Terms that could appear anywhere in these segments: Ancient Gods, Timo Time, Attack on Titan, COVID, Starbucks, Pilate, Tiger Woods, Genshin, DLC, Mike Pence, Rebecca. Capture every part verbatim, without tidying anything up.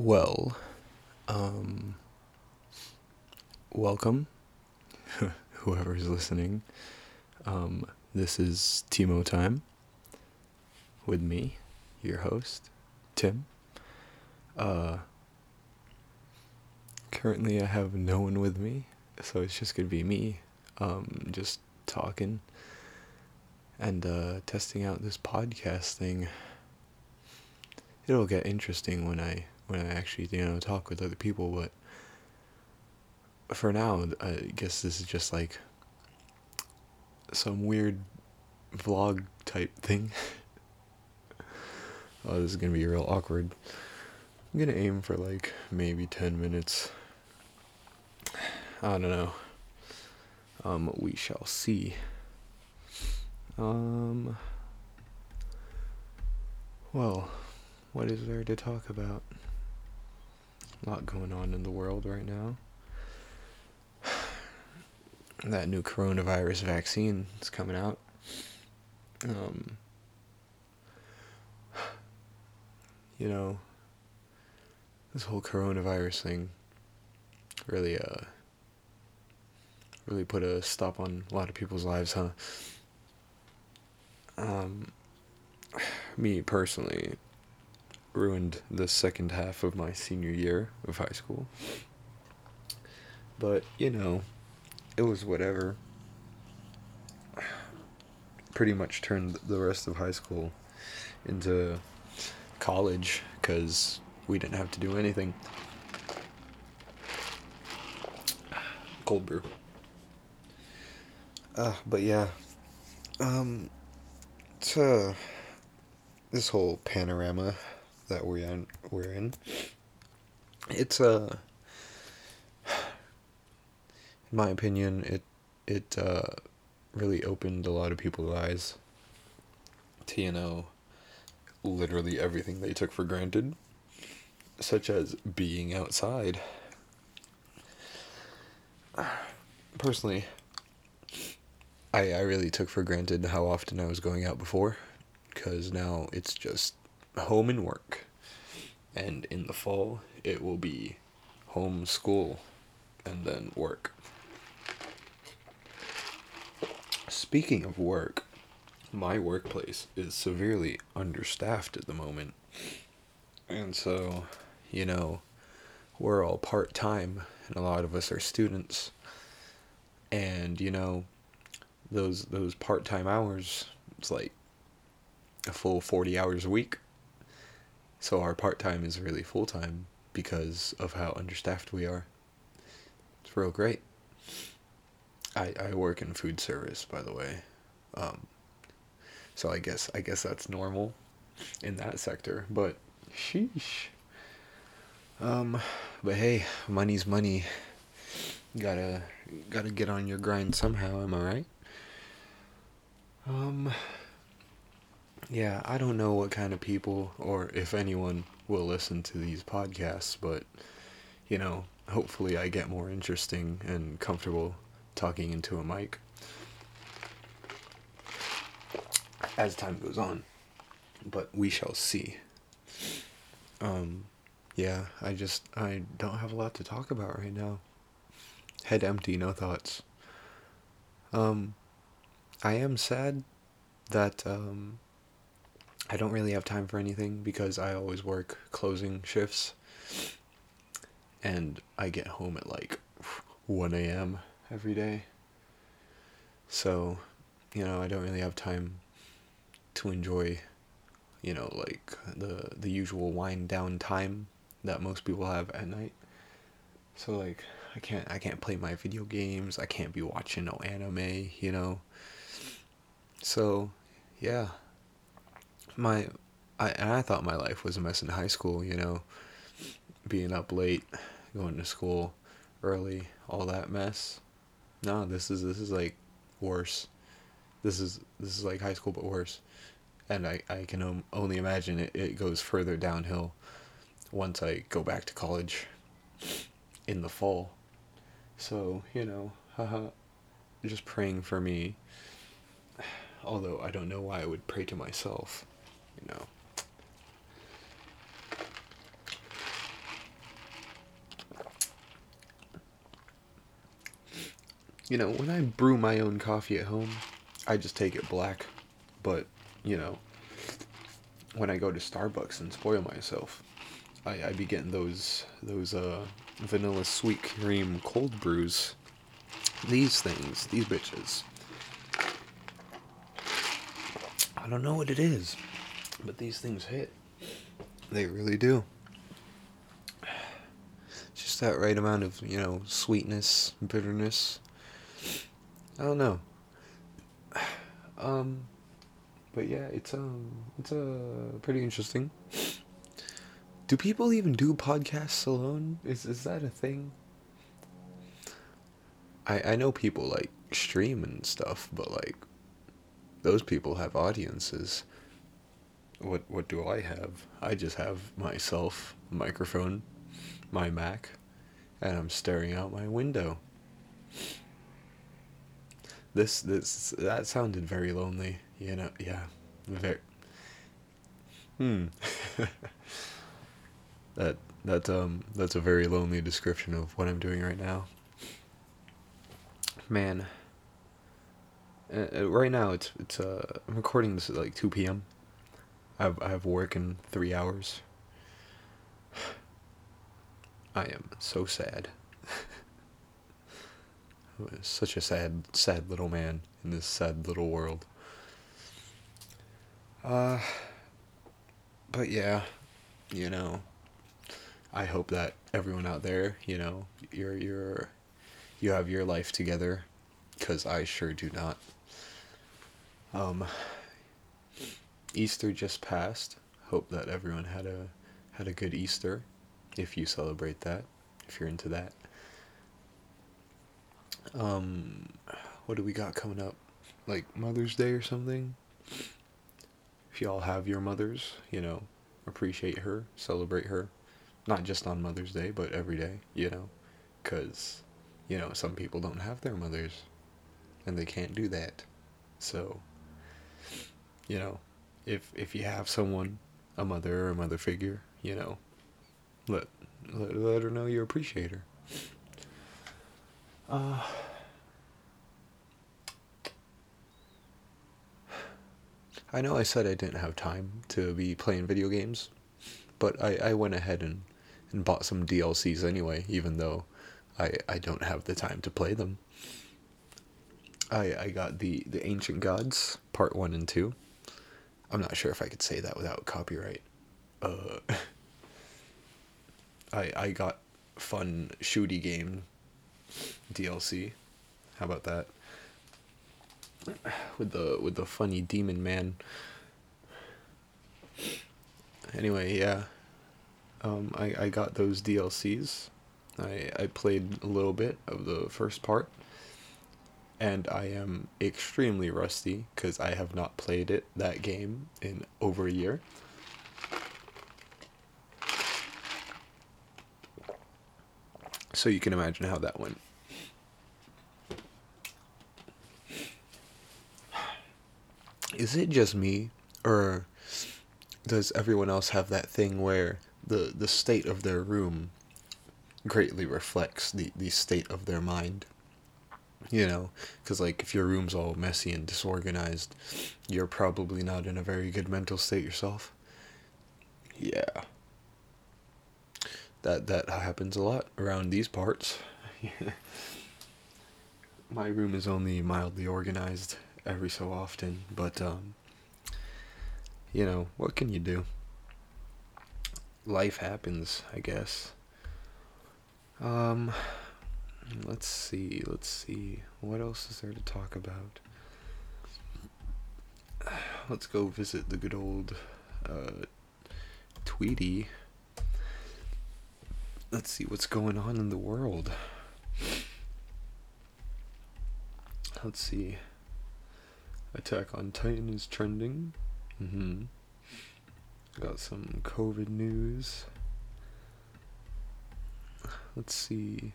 Well, um, welcome, whoever's listening. Um, this is Timo Time, with me, your host, Tim. Uh, currently I have no one with me, so it's just gonna be me, um, just talking, and, uh, testing out this podcast thing. It'll get interesting when I... when I actually, you know, talk with other people, but for now, I guess this is just, like, some weird vlog type thing. Oh, this is gonna be real awkward. I'm gonna aim for, like, maybe ten minutes. I don't know. Um, we shall see. Um, well, what is there to talk about? A lot going on in the world right now. That new coronavirus vaccine is coming out. Um, you know, this whole coronavirus thing really, uh, really put a stop on a lot of people's lives, huh? Um, me personally, ruined the second half of my senior year of high school, but you know, it was whatever. Pretty much turned the rest of high school into college because we didn't have to do anything. Cold brew. Uh, but yeah, um, it's, uh, this whole panorama that we're in, we're in. It's uh, in my opinion, it it uh, really opened a lot of people's eyes to, you know, literally everything they took for granted, such as being outside. Personally, I I really took for granted how often I was going out before, because now it's just home and work, and in the fall it will be home, school, and then work. Speaking of work, my workplace is severely understaffed at the moment, and so, you know, we're all part-time and a lot of us are students, and you know, those those part-time hours, it's like a full forty hours a week. So our part-time is really full-time because of how understaffed we are. It's real great. I I work in food service, by the way. Um, so I guess I guess that's normal in that sector. But sheesh. Um, but hey, money's money. Gotta gotta get on your grind somehow. Am I right? Um. Yeah, I don't know what kind of people, or if anyone, will listen to these podcasts, but, you know, hopefully I get more interesting and comfortable talking into a mic as time goes on, but we shall see. Um, yeah, I just, I don't have a lot to talk about right now. Head empty, no thoughts. Um, I am sad that, um... I don't really have time for anything because I always work closing shifts and I get home at like one a.m. every day. So, you know, I don't really have time to enjoy, you know, like the the usual wind down time that most people have at night. So like I can't I can't play my video games, I can't be watching no anime, you know. So, yeah. My, I and I thought my life was a mess in high school, you know, being up late, going to school early, all that mess. No, this is, this is like worse. This is, this is like high school, but worse. And I, I can only imagine it, it goes further downhill once I go back to college in the fall. So, you know, haha, just praying for me. Although I don't know why I would pray to myself. You know. You know, when I brew my own coffee at home, I just take it black. But, you know, when I go to Starbucks and spoil myself, I, I be getting those, those uh, vanilla sweet cream cold brews. These things, these bitches. I don't know what it is, but these things hit. They really do. It's just that right amount of, you know, sweetness, bitterness. I don't know. Um, but yeah, it's um, it's uh, pretty interesting. Do people even do podcasts alone? Is is that a thing? I I know people like stream and stuff, but like, those people have audiences. What what do I have? I just have myself, microphone, my Mac, and I'm staring out my window. This, this, that sounded very lonely, you know, yeah, very, hmm, that, that, um, that's a very lonely description of what I'm doing right now, man. Uh, right now, it's, it's, uh, I'm recording this at, like, two p.m., I have, I have work in three hours, I am so sad. Such a sad, sad little man in this sad little world. Uh, but yeah, you know, I hope that everyone out there, you know, you're, you're, you have your life together, 'cause I sure do not. Um, Easter just passed. Hope that everyone had a, had a good Easter, if you celebrate that, if you're into that. Um, what do we got coming up? Like Mother's Day or something? If y'all have your mothers, you know, appreciate her, celebrate her. Not just on Mother's Day, but every day, you know, 'cause, you know, some people don't have their mothers and they can't do that. So, you know, if, if you have someone, a mother or a mother figure, you know, let, let, let her know you appreciate her. Uh, I know I said I didn't have time to be playing video games, but I, I went ahead and, and bought some D L Cs anyway, even though I, I don't have the time to play them. I I got the, the Ancient Gods, part one and two. I'm not sure if I could say that without copyright. Uh, I, I got fun shooty game D L C, how about that, with the with the funny demon man. Anyway, yeah, um, I, I got those D L Cs, I, I played a little bit of the first part, and I am extremely rusty, because I have not played it, that game, in over a year. So you can imagine how that went. Is it just me, or does everyone else have that thing where the, the state of their room greatly reflects the, the state of their mind? You know, because like if your room's all messy and disorganized, you're probably not in a very good mental state yourself. Yeah. That that happens a lot around these parts. My room is only mildly organized every so often, but um, you know, what can you do? Life happens, I guess. Um, let's see, let's see, what else is there to talk about? Let's go visit the good old uh, Tweety. Let's see what's going on in the world. Let's see. Attack on Titan is trending. Mm-hmm. Got some COVID news. Let's see.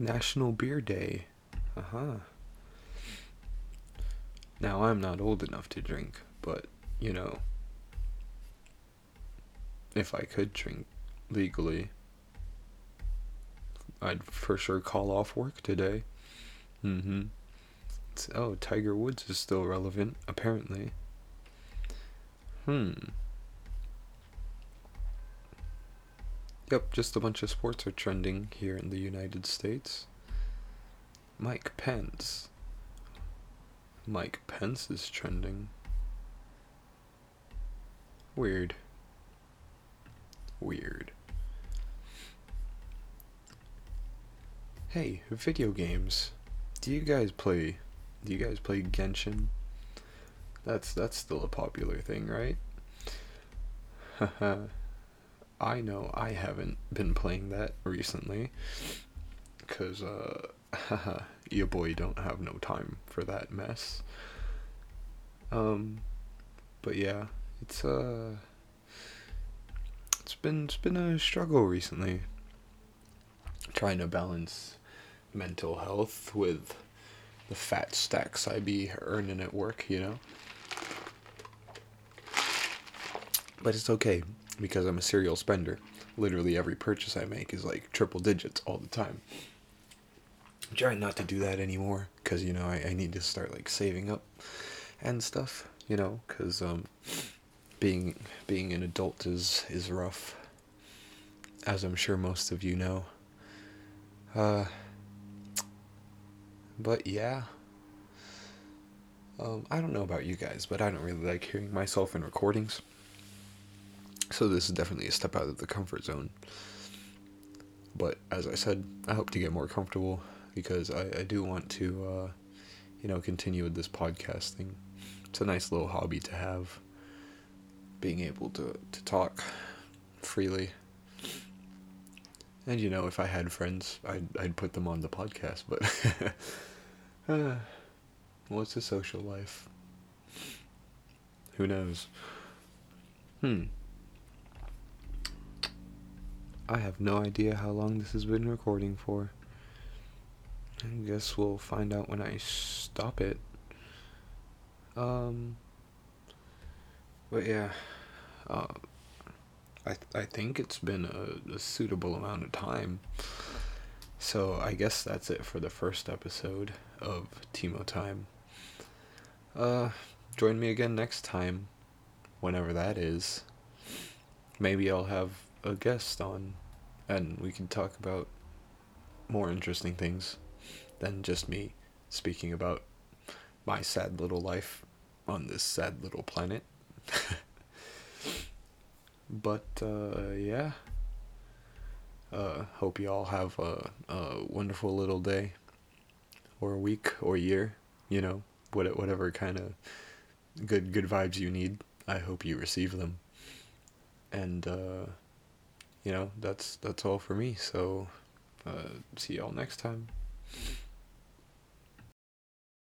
National Beer Day. Uh-huh. Now, I'm not old enough to drink, but, you know, if I could drink legally, I'd for sure call off work today. Mm-hmm. It's, oh, Tiger Woods is still relevant, apparently. Hmm. Yep, just a bunch of sports are trending here in the United States. Mike Pence. Mike Pence is trending. Weird. Weird. Hey, video games. Do you guys play do you guys play Genshin? That's that's still a popular thing, right? Haha. I know I haven't been playing that recently, cause uh, haha, your boy don't have no time for that mess. Um, but yeah, it's uh, it's been it's been a struggle recently. Trying to balance mental health with the fat stacks I be earning at work, you know. But it's okay, because I'm a serial spender. Literally every purchase I make is like triple digits all the time. I'm trying not to do that anymore, because, you know, I, I need to start like saving up and stuff, you know, because um, being being an adult is, is rough, as I'm sure most of you know. Uh, but yeah. Um, I don't know about you guys, but I don't really like hearing myself in recordings. So this is definitely a step out of the comfort zone. But as I said, I hope to get more comfortable, because I, I do want to, uh, you know, continue with this podcast thing. It's a nice little hobby to have, being able to, to talk freely. And, you know, if I had friends, I'd, I'd put them on the podcast, but uh, what's the social life? Who knows? Hmm. I have no idea how long this has been recording for. I guess we'll find out when I stop it. Um, but yeah, uh, I th- I think it's been a, a suitable amount of time. So I guess that's it for the first episode of Timo Time. Uh, join me again next time, whenever that is. Maybe I'll have a guest on, and we can talk about more interesting things than just me speaking about my sad little life on this sad little planet. But uh yeah uh hope you all have a, a wonderful little day, or a week, or year, you know, what whatever kind of good good vibes you need. I hope you receive them, and uh you know, that's that's all for me, so uh see y'all next time.